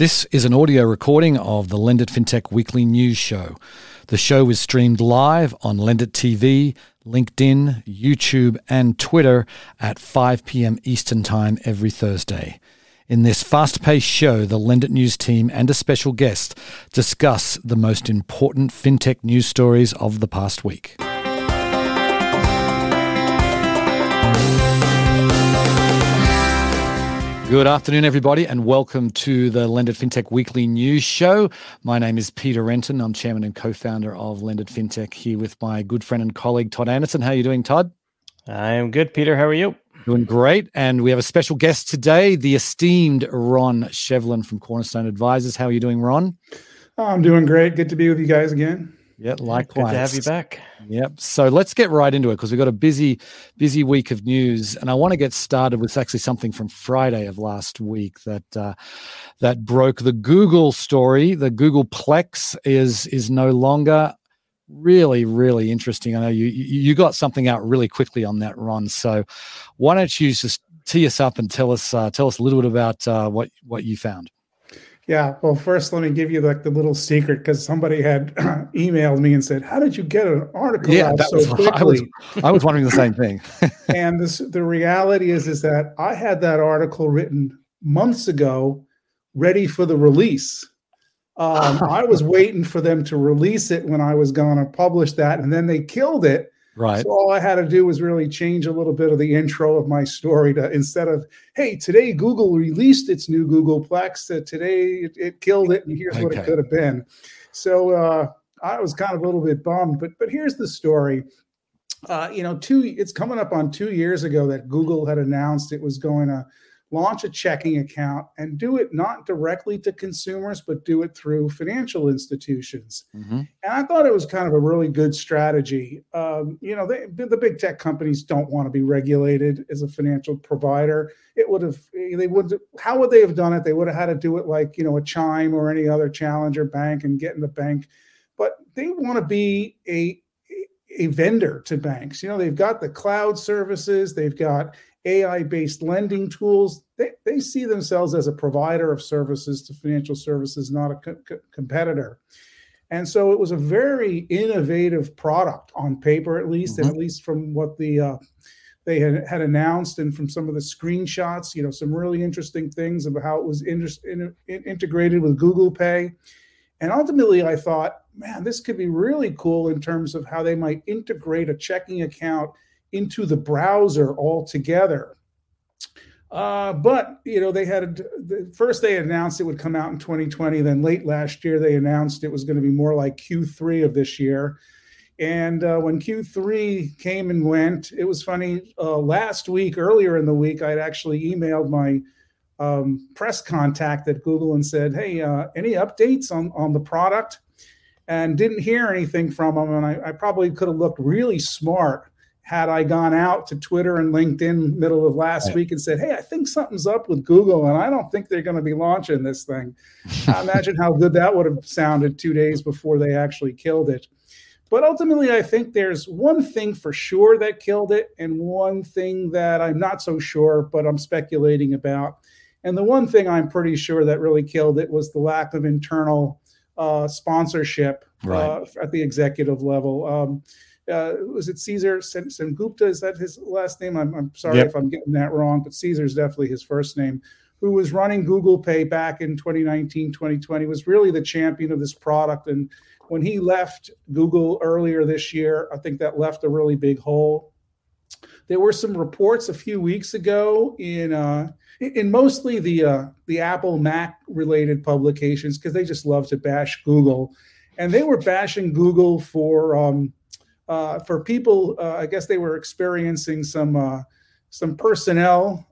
This is an audio recording of the Lendit FinTech Weekly News Show. The show is streamed live on Lendit TV, LinkedIn, YouTube, and Twitter at 5 p.m. Eastern Time every Thursday. In this fast-paced show, the Lendit News team and a special guest discuss the most important FinTech news stories of the past week. Good afternoon, everybody, and welcome to the Lendit FinTech Weekly News Show. My name is Peter Renton. I'm chairman and co-founder of Lendit FinTech, here with my good friend and colleague, Todd Anderson. How are you doing, Todd? I am good, Peter. How are you? Doing great. And we have a special guest today, the esteemed Ron Shevlin from Cornerstone Advisors. How are you doing, Ron? Oh, I'm doing great. Good to be with you guys again. Yeah, likewise. Good to have you back. Yep. So let's get right into it because we've got a busy week of news, and I want to get started with actually something from Friday of last week that that broke. The Google story, the Googleplex, is no longer. Really interesting. I know you got something out really quickly on that, Ron. So why don't you just tee us up and tell us a little bit about what you found? Yeah. Well, first, let me give you like the little secret because somebody had emailed me and said, "How did you get an article out that so quickly?" I was wondering the same thing. And the reality is that I had that article written months ago, ready for the release. I was waiting for them to release it when I was going to publish that, and then they killed it. Right. So all I had to do was really change a little bit of the intro of my story to, instead of, hey, today Google released its new Googleplex, today it killed it, and here's what it could have been. So I was kind of a little bit bummed, but here's the story. It's coming up on 2 years ago that Google had announced it was going to launch a checking account and do it not directly to consumers, but do it through financial institutions. Mm-hmm. And I thought it was kind of a really good strategy. The big tech companies don't want to be regulated as a financial provider. How would they have done it? They would have had to do it like, a Chime or any other challenger bank and get in the bank, but they want to be a vendor to banks. They've got the cloud services, they've got AI-based lending tools. They see themselves as a provider of services to financial services, not a competitor. And so it was a very innovative product on paper, at least, mm-hmm. and at least from what they had announced and from some of the screenshots, some really interesting things about how it was integrated with Google Pay. And ultimately, I thought, man, this could be really cool in terms of how they might integrate a checking account into the browser altogether. First they announced it would come out in 2020. Then late last year, they announced it was going to be more like Q3 of this year. And when Q3 came and went, it was funny. Earlier in the week, I'd actually emailed my press contact at Google and said, hey, any updates on the product? And didn't hear anything from them. And I probably could have looked really smart had I gone out to Twitter and LinkedIn middle of last week and said, hey, I think something's up with Google, and I don't think they're going to be launching this thing. Imagine how good that would have sounded 2 days before they actually killed it. But ultimately, I think there's one thing for sure that killed it and one thing that I'm not so sure, but I'm speculating about. And the one thing I'm pretty sure that really killed it was the lack of internal sponsorship at the executive level. Was it Caesar Sengupta? Is that his last name? I'm sorry if I'm getting that wrong, but Caesar's definitely his first name, who was running Google Pay back in 2019, 2020, was really the champion of this product. And when he left Google earlier this year, I think that left a really big hole. There were some reports a few weeks ago in mostly the Apple Mac related publications, because they just love to bash Google. And they were bashing Google for people, I guess they were experiencing some personnel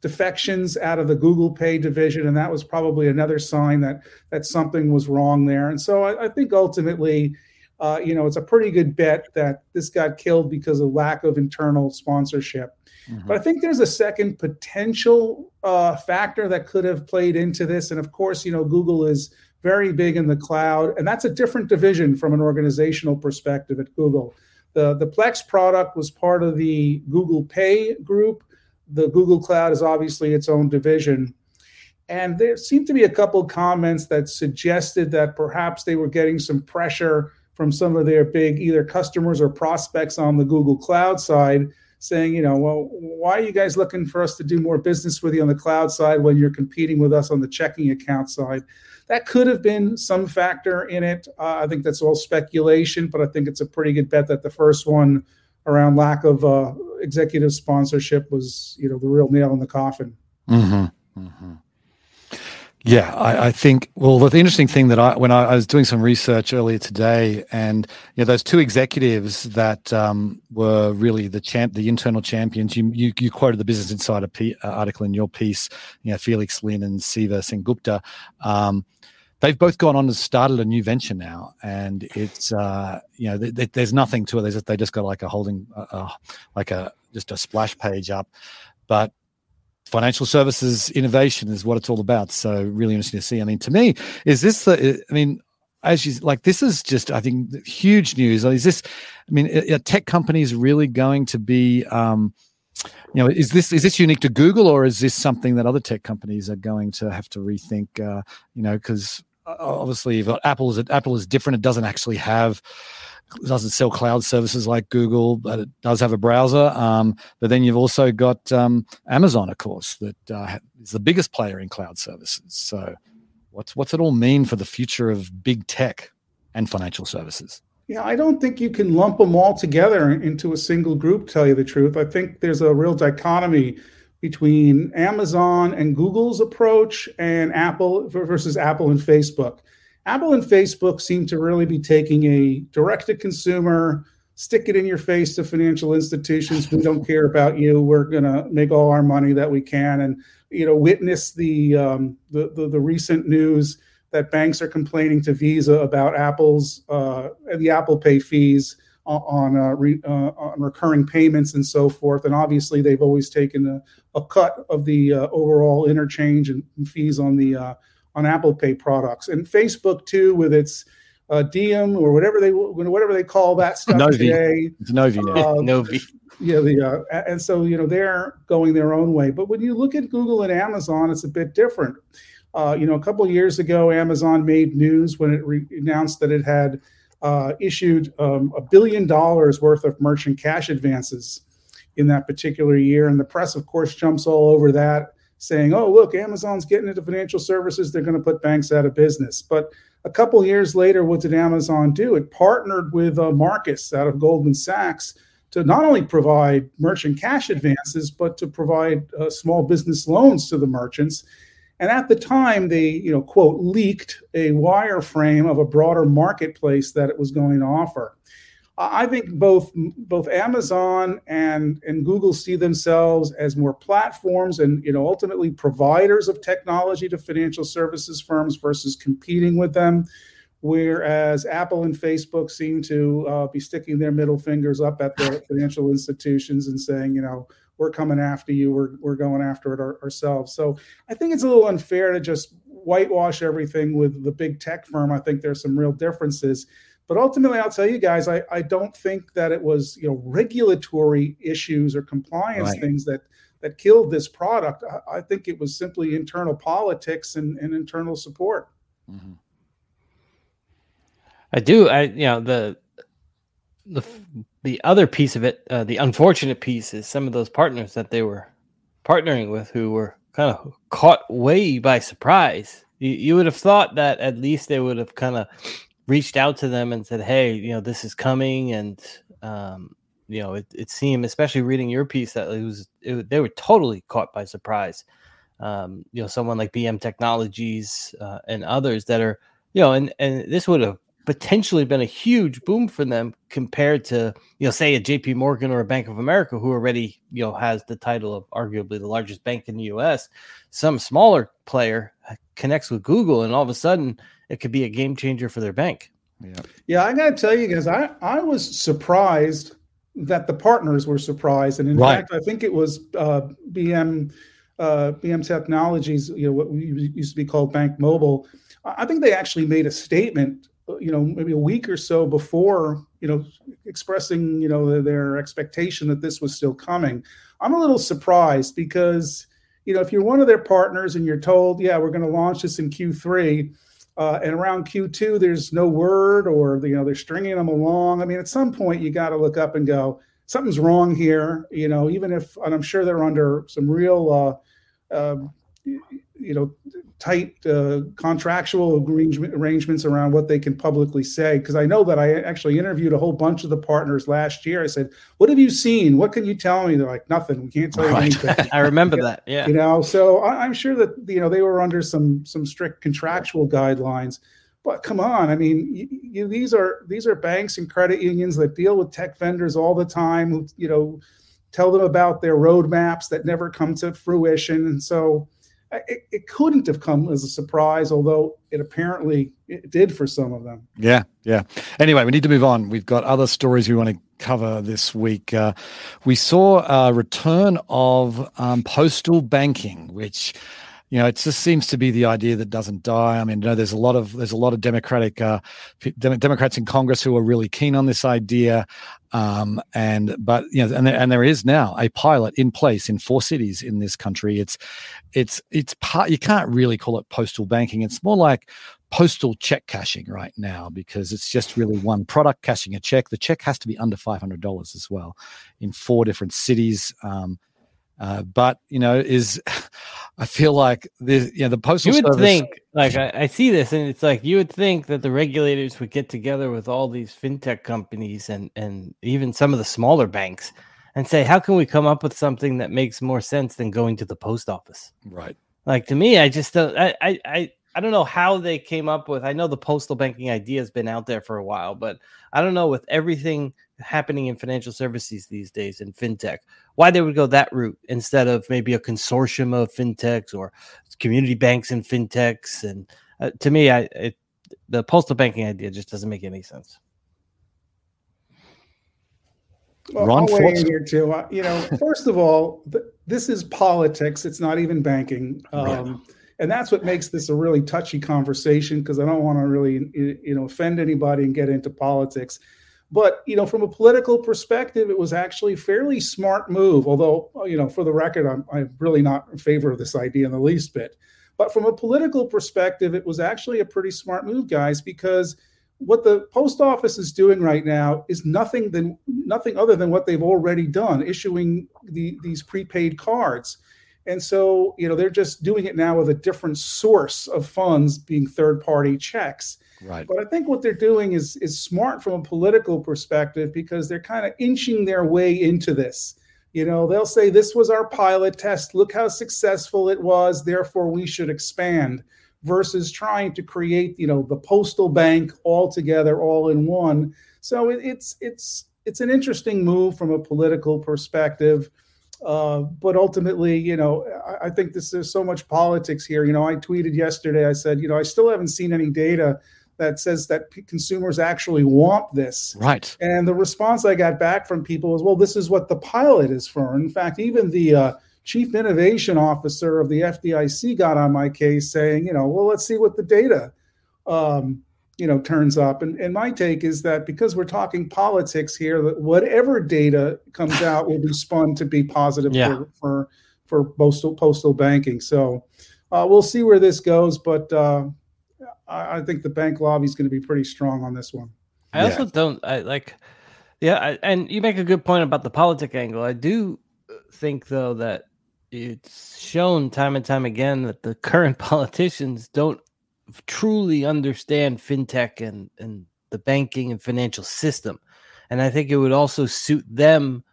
defections out of the Google Pay division, and that was probably another sign that something was wrong there. And so I think ultimately, it's a pretty good bet that this got killed because of lack of internal sponsorship. Mm-hmm. But I think there's a second potential factor that could have played into this, and of course, Google is very big in the cloud, and that's a different division from an organizational perspective at Google. The Plex product was part of the Google Pay group. The Google Cloud is obviously its own division. And there seemed to be a couple of comments that suggested that perhaps they were getting some pressure from some of their big either customers or prospects on the Google Cloud side saying, you know, well, why are you guys looking for us to do more business with you on the cloud side when you're competing with us on the checking account side? That could have been some factor in it. I think that's all speculation, but I think it's a pretty good bet that the first one around lack of executive sponsorship was, you know, the real nail in the coffin. Mm-hmm. Mm-hmm. Yeah, I think, well, the interesting thing that when I was doing some research earlier today, and, you know, those two executives that were really the internal champions, you quoted the Business Insider article in your piece, you know, Felix Lin and Siva Sengupta, they've both gone on and started a new venture now, and it's you know, there's nothing to it. They just got like a holding, just a splash page up, but financial services innovation is what it's all about. So really interesting to see. I mean, to me, is this the? I mean, as you like, this is just, I think, huge news. Is this? I mean, are tech companies really going to be? You know, is this unique to Google, or is this something that other tech companies are going to have to rethink? You know, because obviously, you've got Apple is different. It doesn't actually have. It doesn't sell cloud services like Google, but it does have a browser. But then you've also got Amazon, of course, that is the biggest player in cloud services. So what's it all mean for the future of big tech and financial services? Yeah, I don't think you can lump them all together into a single group, to tell you the truth. I think there's a real dichotomy between Amazon and Google's approach and Apple versus Apple and Facebook. Apple and Facebook seem to really be taking a direct-to-consumer, stick it in your face to financial institutions. We don't care about you. We're going to make all our money that we can. And, you know, witness the recent news that banks are complaining to Visa about Apple's the Apple Pay fees on recurring payments and so forth. And obviously, they've always taken a cut of the overall interchange and fees on the on Apple Pay products, and Facebook too, with its Diem or whatever they call that stuff today. It's Novi now. Novi. Yeah, and so, you know, they're going their own way. But when you look at Google and Amazon, it's a bit different. You know, a couple of years ago, Amazon made news when it announced that it had issued $1 billion worth of merchant cash advances in that particular year, and the press, of course, jumps all over that, saying, oh, look, Amazon's getting into financial services. They're going to put banks out of business. But a couple years later, what did Amazon do? It partnered with Marcus out of Goldman Sachs to not only provide merchant cash advances, but to provide small business loans to the merchants. And at the time, they, you know, quote, leaked a wireframe of a broader marketplace that it was going to offer. I think both Amazon and Google see themselves as more platforms and, you know, ultimately providers of technology to financial services firms versus competing with them, whereas Apple and Facebook seem to be sticking their middle fingers up at the financial institutions and saying, you know, we're coming after you, we're going after it ourselves. So I think it's a little unfair to just whitewash everything with the big tech firm. I think there's some real differences. But ultimately, I'll tell you guys, I don't think that it was, you know, regulatory issues or compliance things that killed this product. I think it was simply internal politics and internal support. Mm-hmm. The other piece of it, the unfortunate piece, is some of those partners that they were partnering with who were kind of caught way by surprise. You would have thought that at least they would have kind of reached out to them and said, hey, you know, this is coming. And, you know, it seemed, especially reading your piece, that they were totally caught by surprise. You know, someone like BM Technologies and others that are, you know, and this would have potentially been a huge boom for them compared to, you know, say a JP Morgan or a Bank of America, who already, you know, has the title of arguably the largest bank in the US. Some smaller player connects with Google, and all of a sudden it could be a game changer for their bank. Yeah, I got to tell you guys, I was surprised that the partners were surprised. And in fact, I think it was BM Technologies, you know, what used to be called Bank Mobile. I think they actually made a statement, you know, maybe a week or so before, you know, expressing, you know, their expectation that this was still coming. I'm a little surprised because, you know, if you're one of their partners and you're told, yeah, we're going to launch this in Q3, and around Q2, there's no word, or, you know, they're stringing them along. I mean, at some point, you got to look up and go, something's wrong here, you know, even if, and I'm sure they're under some real, you know, tight contractual arrangements around what they can publicly say. Because I know that I actually interviewed a whole bunch of the partners last year. I said, what have you seen? What can you tell me? They're like, nothing. We can't tell you anything. I remember that. Yeah. You know, so I'm sure that, you know, they were under some strict contractual guidelines. But come on. I mean, these are banks and credit unions that deal with tech vendors all the time, who, you know, tell them about their roadmaps that never come to fruition. And so it couldn't have come as a surprise, although it apparently it did for some of them. Yeah, yeah. Anyway, we need to move on. We've got other stories we want to cover this week. We saw a return of postal banking, which, you know, it just seems to be the idea that doesn't die. I mean, you know, there's a lot of Democrats in Congress who are really keen on this idea, and there is now a pilot in place in 4 cities in this country. It's part. You can't really call it postal banking. It's more like postal check cashing right now, because it's just really one product cashing a check. The check has to be under $500 as well, in 4 different cities. But, you know, I feel like the, you know, the postal service. You would think, like, I see this, and it's like you would think that the regulators would get together with all these fintech companies and even some of the smaller banks and say, how can we come up with something that makes more sense than going to the post office? Right. Like, to me, I just don't. I don't know how they came up with. I know the postal banking idea has been out there for a while, but I don't know, with everything happening in financial services these days in fintech, why they would go that route instead of maybe a consortium of fintechs or community banks and fintechs. And to me, the postal banking idea just doesn't make any sense. Well, Ron, I'll weigh in here too. You know, first of all, this is politics. It's not even banking. Right. And that's what makes this a really touchy conversation, because I don't want to really, you know, offend anybody and get into politics. But, you know, from a political perspective, it was actually a fairly smart move, although, you know, for the record, I'm really not in favor of this idea in the least bit. But from a political perspective, it was actually a pretty smart move, guys, because what the post office is doing right now is nothing other than what they've already done, issuing these prepaid cards. And so, you know, they're just doing it now with a different source of funds being third-party checks. Right. But I think what they're doing is smart from a political perspective, because they're kind of inching their way into this. You know, they'll say, this was our pilot test. Look how successful it was. Therefore, we should expand, versus trying to create, you know, the postal bank all together, all in one. So it's an interesting move from a political perspective. But ultimately, you know, I think there's so much politics here. You know, I tweeted yesterday, I said, you know, I still haven't seen any data that says that consumers actually want this. Right. And the response I got back from people was, well, this is what the pilot is for. In fact, even the chief innovation officer of the FDIC got on my case saying, you know, well, let's see what the data, you know, turns up. And my take is that because we're talking politics here, that whatever data comes out will be spun to be positive for postal banking. So we'll see where this goes, but I think the bank lobby is going to be pretty strong on this one. And you make a good point about the politic angle. I do think, though, that it's shown time and time again that the current politicians don't truly understand fintech and the banking and financial system. And I think it would also suit them,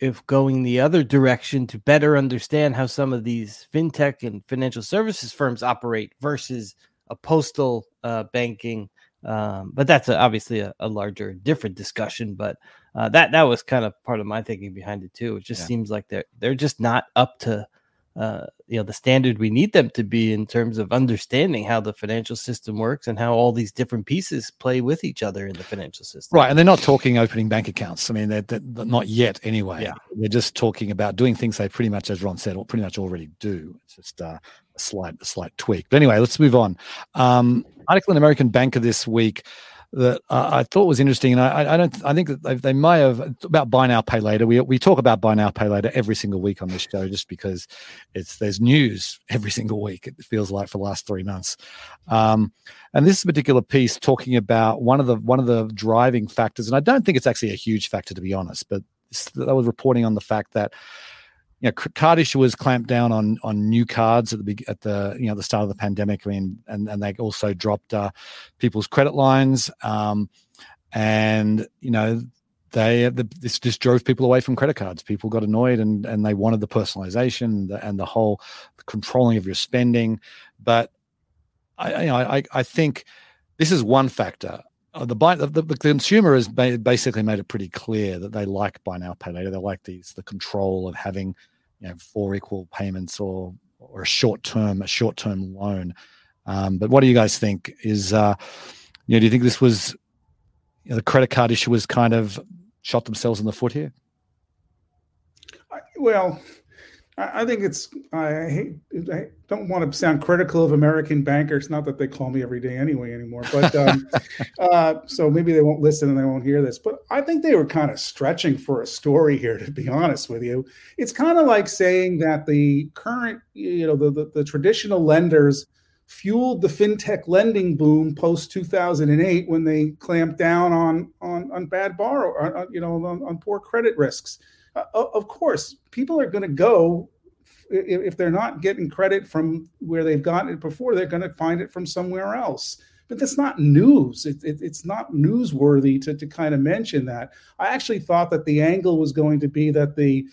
if going the other direction, to better understand how some of these fintech and financial services firms operate versus a postal banking. But that's obviously a larger, different discussion. But that was kind of part of my thinking behind it too. It just seems like they're just not up to the standard we need them to be in terms of understanding how the financial system works and how all these different pieces play with each other in the financial system. Right. And they're not talking opening bank accounts. I mean, they're not yet anyway. Yeah. They're just talking about doing things they pretty much, as Ron said, pretty much already do. It's just a slight tweak. But anyway, let's move on. Article in American Banker this week that I thought was interesting, and I think that they may have about buy now pay later. We talk about buy now pay later every single week on this show, just because there's news every single week. It feels like for the last 3 months, and this particular piece talking about one of the driving factors, and I don't think it's actually a huge factor to be honest, but that was reporting on the fact that, you know, card issuers clamped down on new cards at the start of the pandemic. I mean, and they also dropped people's credit lines, and you know, this just drove people away from credit cards. People got annoyed, and they wanted the personalization and the whole controlling of your spending. But I think this is one factor. The consumer has basically made it pretty clear that they like buy now pay later. They like the control of having, you know, 4 equal payments or a short term loan. But what do you guys think? Is you know, do you think this was, you know, the credit card issuers kind of shot themselves in the foot here? I think it's. I don't want to sound critical of American bankers. Not that they call me every day anymore. But so maybe they won't listen and they won't hear this. But I think they were kind of stretching for a story here, to be honest with you. It's kind of like saying that the current, you know, the traditional lenders fueled the fintech lending boom post 2008 when they clamped down on bad borrower, on poor credit risks. Of course, people are going to go, if they're not getting credit from where they've gotten it before, they're going to find it from somewhere else. But that's not news. It's not newsworthy to kind of mention that. I actually thought that the angle was going to be that the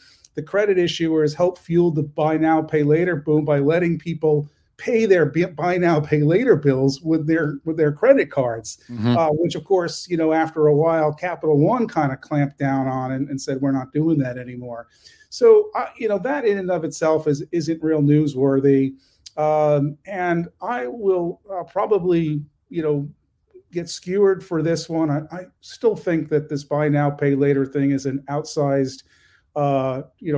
credit issuers helped fuel the buy now, pay later boom by letting people pay their buy now, pay later bills with their credit cards, mm-hmm. Which, of course, you know, after a while, Capital One kind of clamped down on and said, we're not doing that anymore. So, you know, that in and of itself isn't real newsworthy. And I will probably, you know, get skewered for this one. I still think that this buy now, pay later thing is an outsized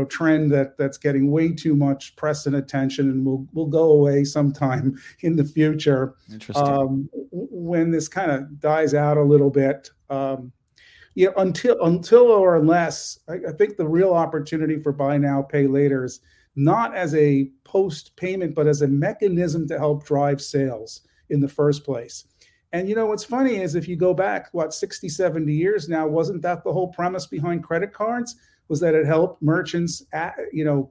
trend that's getting way too much press and attention, and will go away sometime in the future. Interesting. When this kind of dies out a little bit, until or unless, I think the real opportunity for buy now, pay later is not as a post payment, but as a mechanism to help drive sales in the first place. And, you know, what's funny is if you go back, 60, 70 years now, wasn't that the whole premise behind credit cards? Was that it helped merchants,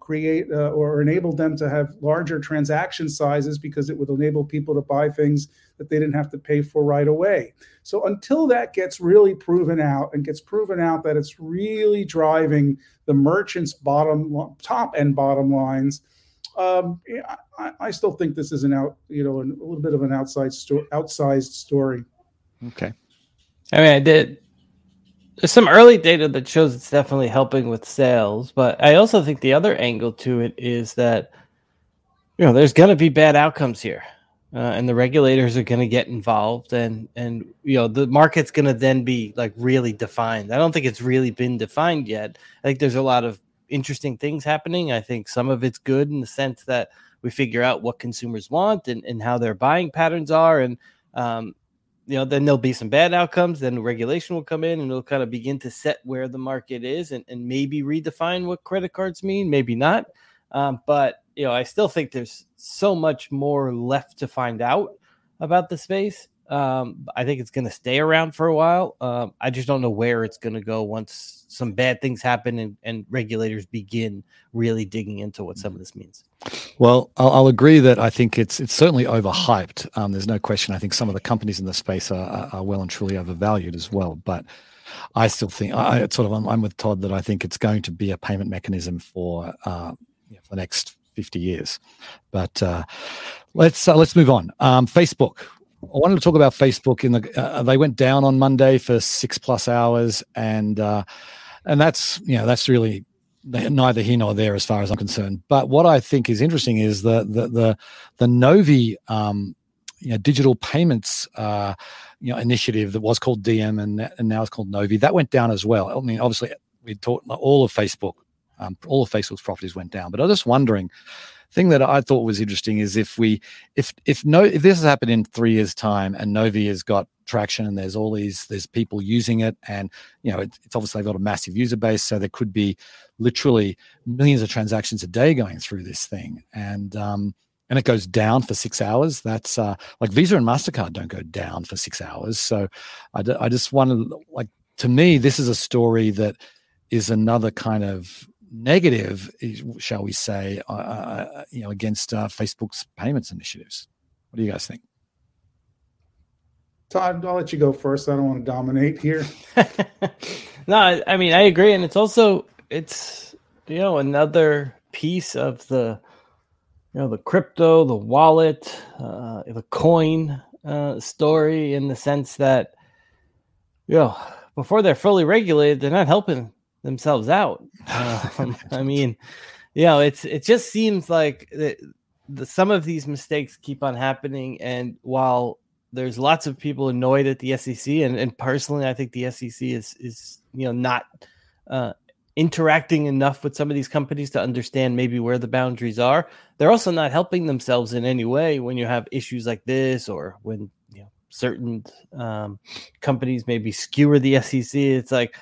create or enabled them to have larger transaction sizes because it would enable people to buy things that they didn't have to pay for right away. So until that gets really proven out and gets proven out that it's really driving the merchants' top and bottom lines, I still think this is a little bit of an outsized story. Okay. I mean, there's some early data that shows it's definitely helping with sales, but I also think the other angle to it is that, you know, there's going to be bad outcomes here, and the regulators are going to get involved, and you know, the market's going to then be like really defined. I don't think it's really been defined yet. I think there's a lot of interesting things happening. I think some of it's good in the sense that we figure out what consumers want and how their buying patterns are, and you know, then there'll be some bad outcomes. Then regulation will come in and it'll kind of begin to set where the market is and maybe redefine what credit cards mean, maybe not. But, you know, I still think there's so much more left to find out about the space. I think it's going to stay around for a while. I just don't know where it's going to go once some bad things happen and regulators begin really digging into what some of this means. Well, I'll agree that I think it's certainly overhyped. There's no question. I think some of the companies in the space are well and truly overvalued as well. But I still think I'm with Todd that I think it's going to be a payment mechanism for the next 50 years. But let's move on. Facebook. I wanted to talk about Facebook. They went down on Monday for 6+ hours, and that's really neither here nor there as far as I'm concerned. But what I think is interesting is the Novi digital payments initiative that was called Diem and now it's called Novi. That went down as well. I mean, obviously we talked all of Facebook's properties went down, but I was just wondering. thing that I thought was interesting is if this has happened in 3 years' time and Novi has got traction and there's people using it, and you know it's obviously got a massive user base, so there could be literally millions of transactions a day going through this thing, and it goes down for 6 hours. That's like Visa and MasterCard don't go down for 6 hours. So I just want to, like, to me, this is a story that is another kind of negative, shall we say, against Facebook's payments initiatives. What do you guys think? Todd, I'll let you go first. I don't want to dominate here. No, I mean, I agree. And it's also, another piece of the, the crypto, the wallet, the coin story, in the sense that, before they're fully regulated, they're not helping themselves out. I mean, it just seems like some of these mistakes keep on happening. And while there's lots of people annoyed at the SEC, and personally, I think the SEC is not interacting enough with some of these companies to understand maybe where the boundaries are. They're also not helping themselves in any way when you have issues like this, or when certain companies maybe skewer the SEC. It's like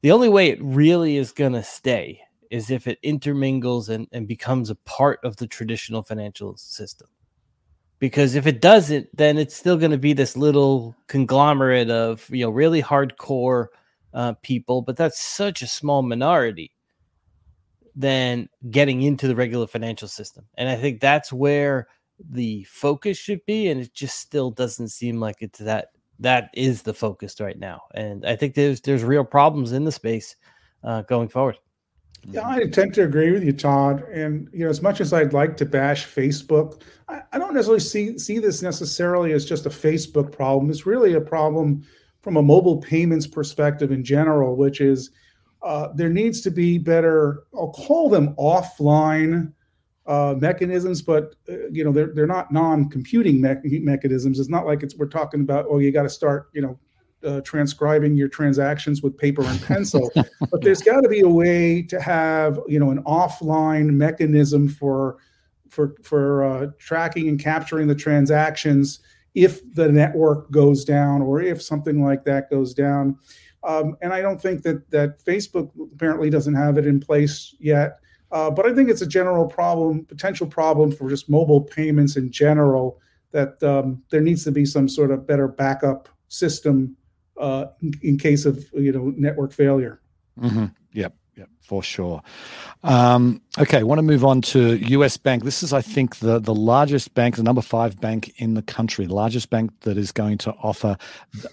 the only way it really is going to stay is if it intermingles and becomes a part of the traditional financial system. Because if it doesn't, then it's still going to be this little conglomerate of really hardcore people, but that's such a small minority than getting into the regular financial system. And I think that's where the focus should be, and it just still doesn't seem like it's that is the focus right now. And I think there's real problems in the space going forward. Yeah, I tend to agree with you, Todd. And as much as I'd like to bash Facebook, I don't necessarily see this necessarily as just a Facebook problem. It's really a problem from a mobile payments perspective in general, which is there needs to be better, I'll call them offline mechanisms, but they're not non-computing mechanisms. It's not like we're talking about, you got to start transcribing your transactions with paper and pencil. But there's got to be a way to have an offline mechanism for tracking and capturing the transactions if the network goes down or if something like that goes down. And I don't think that Facebook apparently doesn't have it in place yet. But I think it's a general problem, potential problem for just mobile payments in general, that there needs to be some sort of better backup system in case of network failure. Mm-hmm. Yep, for sure. Okay, want to move on to US Bank. This is, I think, the largest bank, the number 5 bank in the country, the largest bank that is going to offer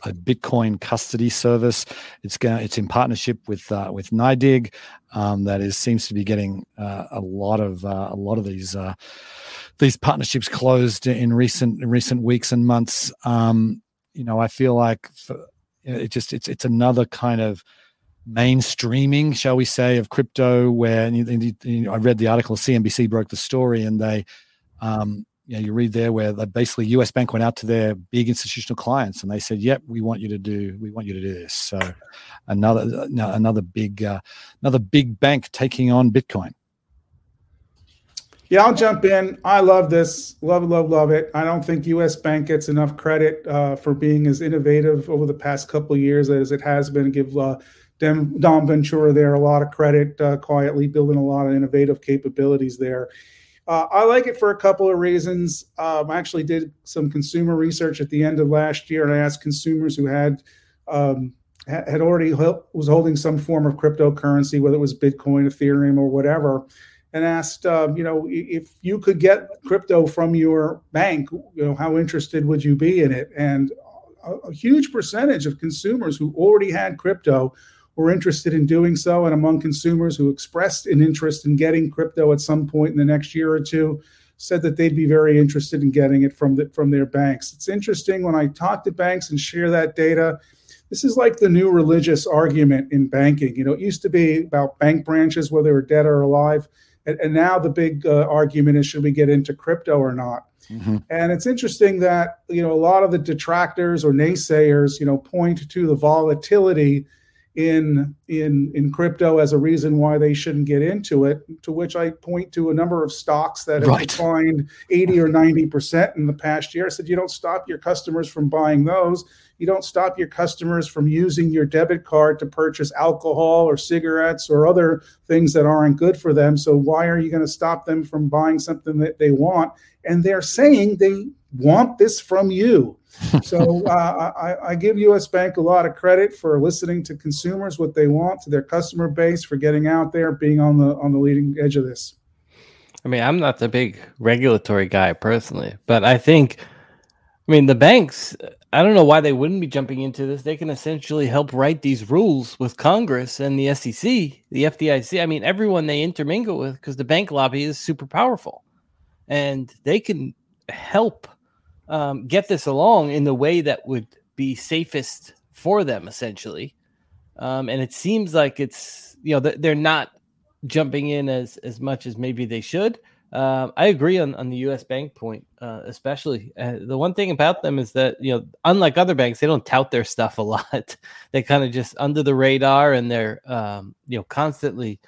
a Bitcoin custody service. It's in partnership with NYDIG. That seems to be getting a lot of these partnerships closed in recent weeks and months. I feel like it's another kind of mainstreaming, shall we say, of crypto, where I read the article, CNBC broke the story, and they you read there where they basically US Bank went out to their big institutional clients and they said, yep, we want you to do this. So another big bank taking on Bitcoin. Yeah, I'll jump in. I love this. Love it. I don't think U.S. Bank gets enough credit for being as innovative over the past couple of years as it has been. Give Dom Ventura there a lot of credit, quietly building a lot of innovative capabilities there. I like it for a couple of reasons. I actually did some consumer research at the end of last year, and I asked consumers who had already was holding some form of cryptocurrency, whether it was Bitcoin, Ethereum, or whatever, and asked, if you could get crypto from your bank, how interested would you be in it? And a huge percentage of consumers who already had crypto were interested in doing so. And among consumers who expressed an interest in getting crypto at some point in the next year or two, said that they'd be very interested in getting it from their banks. It's interesting when I talk to banks and share that data. This is like the new religious argument in banking. It used to be about bank branches, whether they were dead or alive. And now the big argument is, should we get into crypto or not? Mm-hmm. And it's interesting that, a lot of the detractors or naysayers, point to the volatility in crypto as a reason why they shouldn't get into it, to which I point to a number of stocks that have declined 80 or 90% in the past year. I said, you don't stop your customers from buying those. You don't stop your customers from using your debit card to purchase alcohol or cigarettes or other things that aren't good for them. So why are you going to stop them from buying something that they want? And they're saying they want this from you. So I give US Bank a lot of credit for listening to consumers, what they want, to their customer base, for getting out there, being on the leading edge of this. I mean, I'm not the big regulatory guy personally, but I think, I mean, the banks, I don't know why they wouldn't be jumping into this. They can essentially help write these rules with Congress and the SEC, the FDIC. I mean, everyone they intermingle with, because the bank lobby is super powerful, and they can help get this along in the way that would be safest for them, essentially. And it seems like it's, you know, they're not jumping in as much as maybe they should. I agree on the U.S. Bank point, especially. The one thing about them is that, you know, unlike other banks, they don't tout their stuff a lot. They kind of just under the radar, and they're, you know, constantly,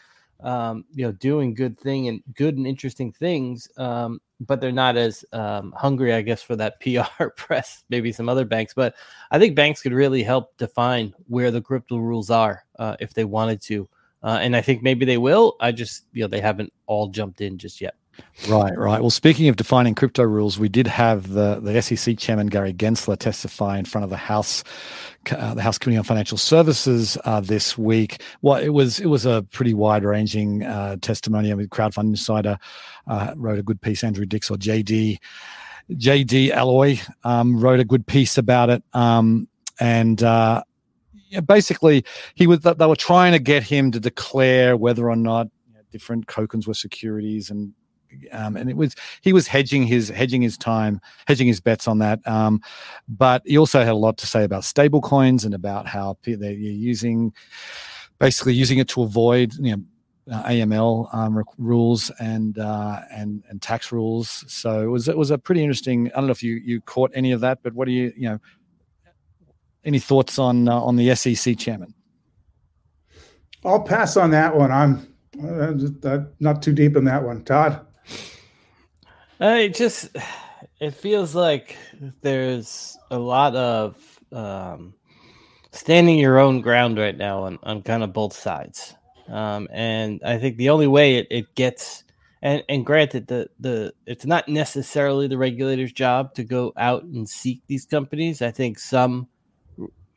you know, doing good and interesting things. But they're not as hungry, I guess, for that PR press, maybe some other banks. But I think banks could really help define where the crypto rules are if they wanted to. And I think maybe they will. I just, you know, they haven't all jumped in just yet. Right. Well, speaking of defining crypto rules, we did have the SEC chairman, Gary Gensler, testify in front of the House Committee on Financial Services this week. Well, it was a pretty wide-ranging testimony. I mean, CrowdFund Insider wrote a good piece. Andrew Dix, or JD Alloy, wrote a good piece about it. Basically, they were trying to get him to declare whether or not, you know, different tokens were securities, and it was, he was hedging his bets on that. But he also had a lot to say about stablecoins and about how they're using it to avoid, you know, AML rules and tax rules. So it was a pretty interesting. I don't know if you caught any of that, but what do you know? Any thoughts on the SEC chairman? I'll pass on that one. I'm not too deep in that one, Todd. It feels like there's a lot of standing your own ground right now on kind of both sides. And I think the only way it gets, and granted, it's not necessarily the regulator's job to go out and seek these companies. I think some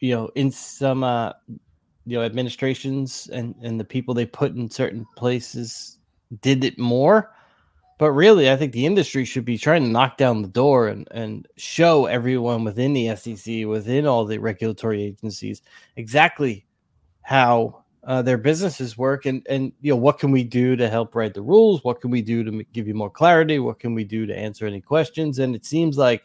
administrations and the people they put in certain places did it more. But really, I think the industry should be trying to knock down the door and show everyone within the SEC, within all the regulatory agencies, exactly how their businesses work. And, you know, what can we do to help write the rules? What can we do to give you more clarity? What can we do to answer any questions? And it seems like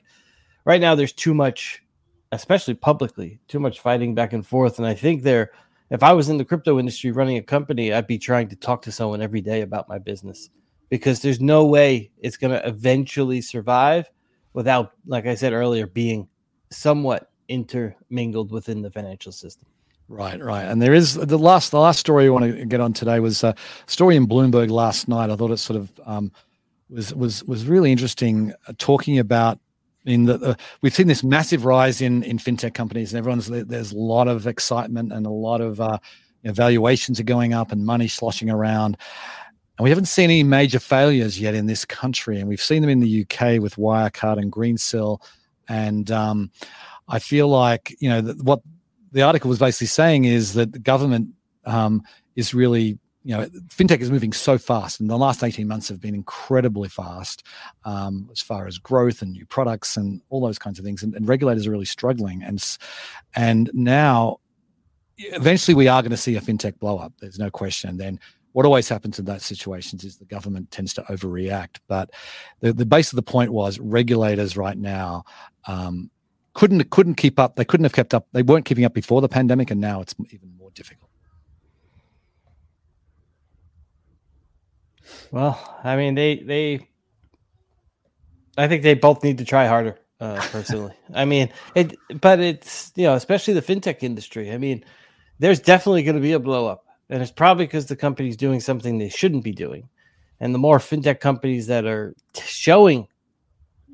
right now there's too much, especially publicly, too much fighting back and forth. And I think if I was in the crypto industry running a company, I'd be trying to talk to someone every day about my business, because there's no way it's going to eventually survive without, like I said earlier, being somewhat intermingled within the financial system. Right. And there is the last story I want to get on today was a story in Bloomberg last night. I thought it sort of was really interesting, talking about, we've seen this massive rise in fintech companies, and there's a lot of excitement and a lot of valuations are going up and money sloshing around. And we haven't seen any major failures yet in this country, and we've seen them in the UK with Wirecard and Greensill. And I feel like, you know, what the article was basically saying is that the government is really, you know, fintech is moving so fast, and the last 18 months have been incredibly fast as far as growth and new products and all those kinds of things. And regulators are really struggling. And now, eventually, we are going to see a fintech blow up. There's no question. And then what always happens in those situations is the government tends to overreact. But the base of the point was regulators right now couldn't keep up. They couldn't have kept up. They weren't keeping up before the pandemic, and now it's even more difficult. Well, I mean, I think they both need to try harder, personally. I mean, but it's, you know, especially the fintech industry. I mean, there's definitely going to be a blow up. And it's probably because the company's doing something they shouldn't be doing. And the more fintech companies that are showing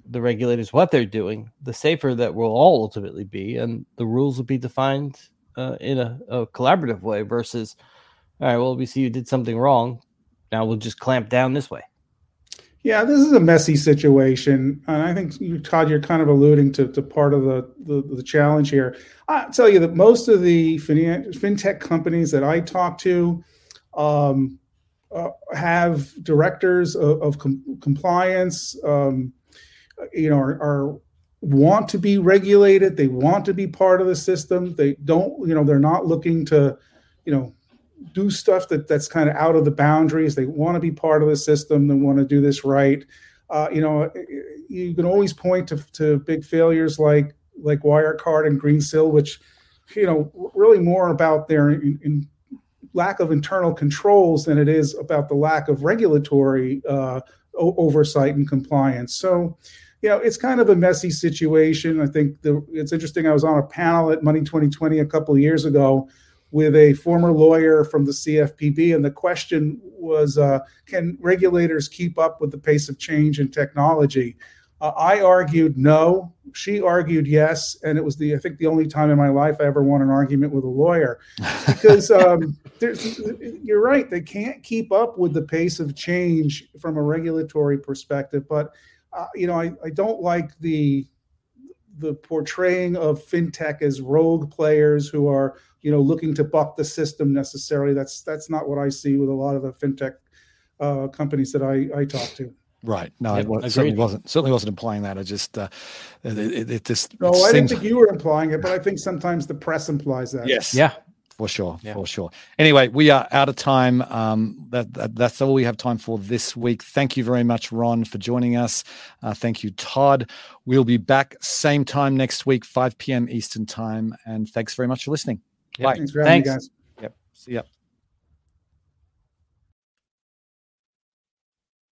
the regulators what they're doing, the safer that we'll all ultimately be. And the rules will be defined in a collaborative way versus, all right, well, we see you did something wrong. Now we'll just clamp down this way. Yeah, this is a messy situation. And I think, Todd, you're kind of alluding to part of the challenge here. I'll tell you that most of the fintech companies that I talk to have directors of compliance, want to be regulated. They want to be part of the system. They don't, they're not looking to, do stuff that's kind of out of the boundaries. They want to be part of the system. They want to do this right. You can always point to big failures like Wirecard and Greensill, which, really more about their in lack of internal controls than it is about the lack of regulatory oversight and compliance. So, it's kind of a messy situation. I think it's interesting. I was on a panel at Money 2020 a couple of years ago with a former lawyer from the CFPB. And the question was, can regulators keep up with the pace of change in technology? I argued no. She argued yes. And it was the only time in my life I ever won an argument with a lawyer. Because you're right, they can't keep up with the pace of change from a regulatory perspective. But, I don't like the portraying of fintech as rogue players who are, looking to buck the system necessarily. That's not what I see with a lot of the fintech companies that I talk to. Right. No, it certainly wasn't implying that. I just, I didn't think you were implying it, but I think sometimes the press implies that. Yes. Yeah. For sure. Anyway, we are out of time. That's all we have time for this week. Thank you very much, Ron, for joining us. Thank you, Todd. We'll be back same time next week, 5 p.m. Eastern time. And thanks very much for listening. Yep. Bye. Thanks for having me, guys. Yep. See ya.